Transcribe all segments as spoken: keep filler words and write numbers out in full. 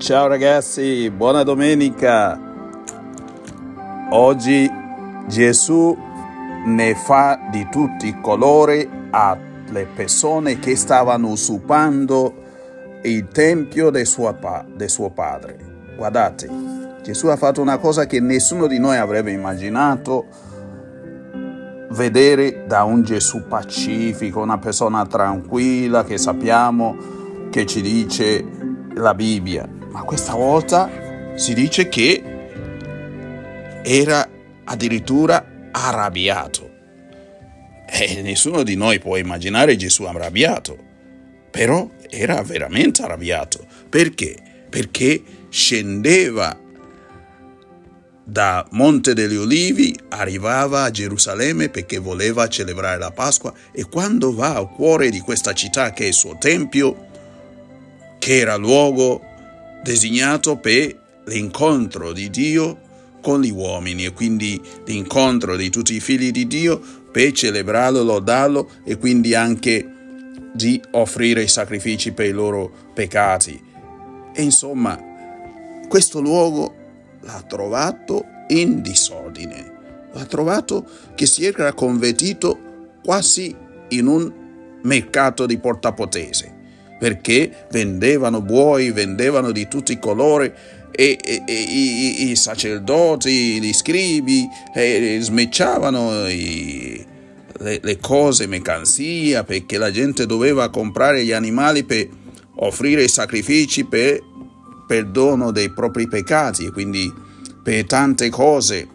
Ciao ragazzi, buona domenica. Oggi Gesù ne fa di tutti i colori alle persone che stavano usurpando il tempio del suo, pa- del suo padre. Guardate, Gesù ha fatto una cosa che nessuno di noi avrebbe immaginato vedere da un Gesù pacifico, una persona tranquilla che sappiamo che ci dice la Bibbia. Ma questa volta si dice che era addirittura arrabbiato. E nessuno di noi può immaginare Gesù arrabbiato, però era veramente arrabbiato. Perché? Perché scendeva da Monte degli Olivi, arrivava a Gerusalemme perché voleva celebrare la Pasqua, e quando va al cuore di questa città che è il suo tempio, che era luogo designato per l'incontro di Dio con gli uomini, e quindi l'incontro di tutti i figli di Dio per celebrarlo, lodarlo e quindi anche di offrire i sacrifici per i loro peccati. E insomma, questo luogo l'ha trovato in disordine, l'ha trovato che si era convertito quasi in un mercato di Porta Potese, perché vendevano buoi, vendevano di tutti i colori, e, e, e i, i sacerdoti, gli scribi e, e smecciavano i, le, le cose, mercanzia, perché la gente doveva comprare gli animali per offrire i sacrifici per perdono dei propri peccati, e quindi per tante cose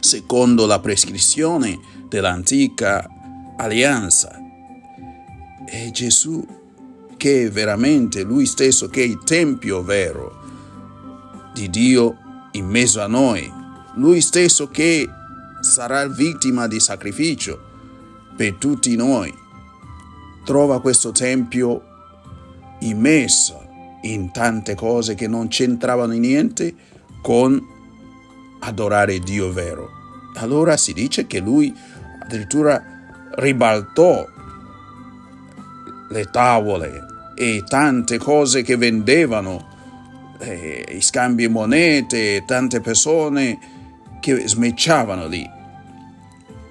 secondo la prescrizione dell'antica alleanza. E Gesù, che è veramente lui stesso, che è il tempio vero di Dio in mezzo a noi, lui stesso che sarà vittima di sacrificio per tutti noi, trova questo tempio immerso in tante cose che non c'entravano niente con adorare Dio vero. Allora si dice che lui addirittura ribaltò le tavole e tante cose che vendevano, eh, scambi monete, tante persone che smecciavano lì.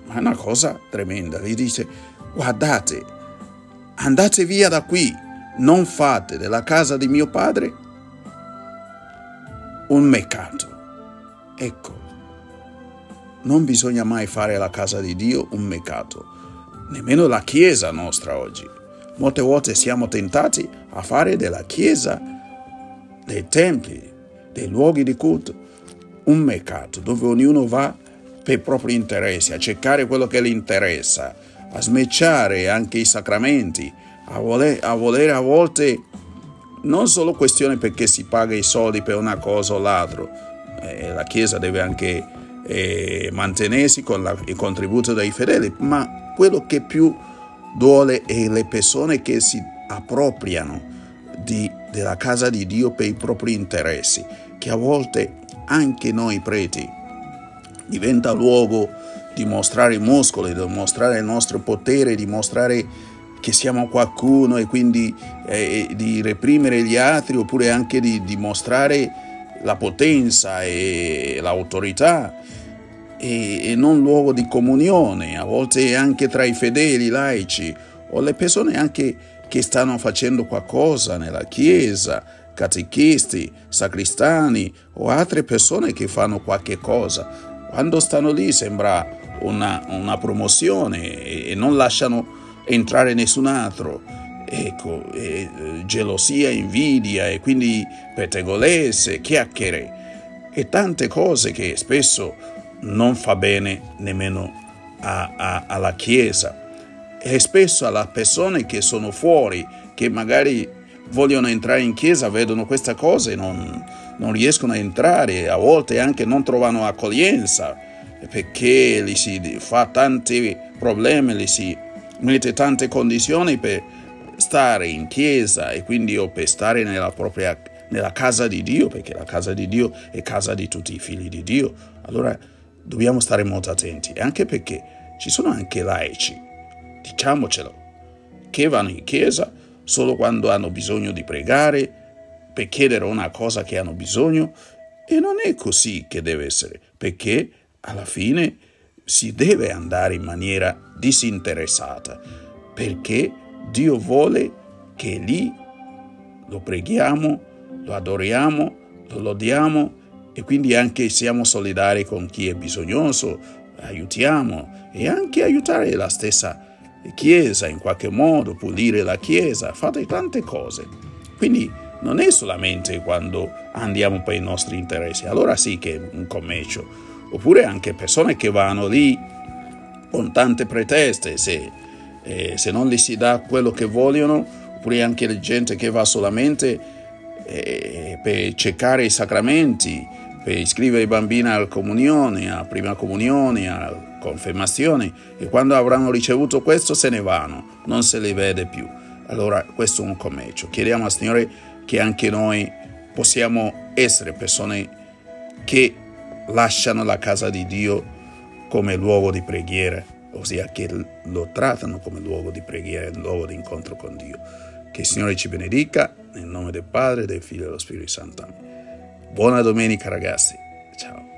Ma è una cosa tremenda. Gli dice: guardate, andate via da qui, non fate della casa di mio padre un mercato. Ecco, non bisogna mai fare la casa di Dio un mercato, nemmeno la chiesa nostra oggi. Molte volte siamo tentati a fare della chiesa, dei templi, dei luoghi di culto un mercato, dove ognuno va per i propri interessi, a cercare quello che gli interessa, a smecciare anche i sacramenti, A voler, a volere a volte non solo questione perché si paga i soldi per una cosa o l'altro. Eh, la Chiesa deve anche eh, mantenersi con la, il contributo dei fedeli, ma quello che più duole è le persone che si appropriano di, della casa di Dio per i propri interessi, che a volte anche noi preti diventa luogo di mostrare i muscoli, di mostrare il nostro potere, di mostrare che siamo qualcuno, e quindi eh, di reprimere gli altri, oppure anche di dimostrare la potenza e l'autorità, e, e non luogo di comunione, a volte anche tra i fedeli laici o le persone anche che stanno facendo qualcosa nella chiesa, catechisti, sacristani o altre persone che fanno qualche cosa. Quando stanno lì sembra una, una promozione, e, e non lasciano entrare nessun altro. Ecco, e, e, gelosia, invidia, e quindi pettegolezze, chiacchiere e tante cose che spesso non fa bene nemmeno a, a, alla Chiesa, e spesso alle persone che sono fuori, che magari vogliono entrare in Chiesa, vedono questa cosa e non, non riescono a entrare, a volte anche non trovano accoglienza, perché gli si fa tanti problemi, gli si mette tante condizioni per stare in chiesa, e quindi o per stare nella propria nella casa di Dio, perché la casa di Dio è casa di tutti i figli di Dio. Allora dobbiamo stare molto attenti, e anche perché ci sono anche laici, diciamocelo, che vanno in chiesa solo quando hanno bisogno di pregare, perché era una cosa che hanno bisogno, e non è così che deve essere, perché alla fine si deve andare in maniera disinteressata, perché Dio vuole che lì lo preghiamo, lo adoriamo, lo lodiamo, e quindi anche siamo solidari con chi è bisognoso, aiutiamo, e anche aiutare la stessa Chiesa in qualche modo, pulire la Chiesa, fate tante cose. Quindi non è solamente quando andiamo per i nostri interessi, allora sì che è un commercio, oppure anche persone che vanno lì con tante preteste, se, eh, se non gli si dà quello che vogliono, oppure anche la gente che va solamente eh, per cercare i sacramenti, per iscrivere i bambini alla comunione, alla prima comunione, alla confermazione, e quando avranno ricevuto questo se ne vanno, non se li vede più. Allora questo è un commercio. Chiediamo al Signore che anche noi possiamo essere persone che lasciano la casa di Dio come luogo di preghiera, ossia che lo trattano come luogo di preghiera, luogo di incontro con Dio. Che il Signore ci benedica, nel nome del Padre, del Figlio e dello Spirito Santo. Buona domenica ragazzi, ciao.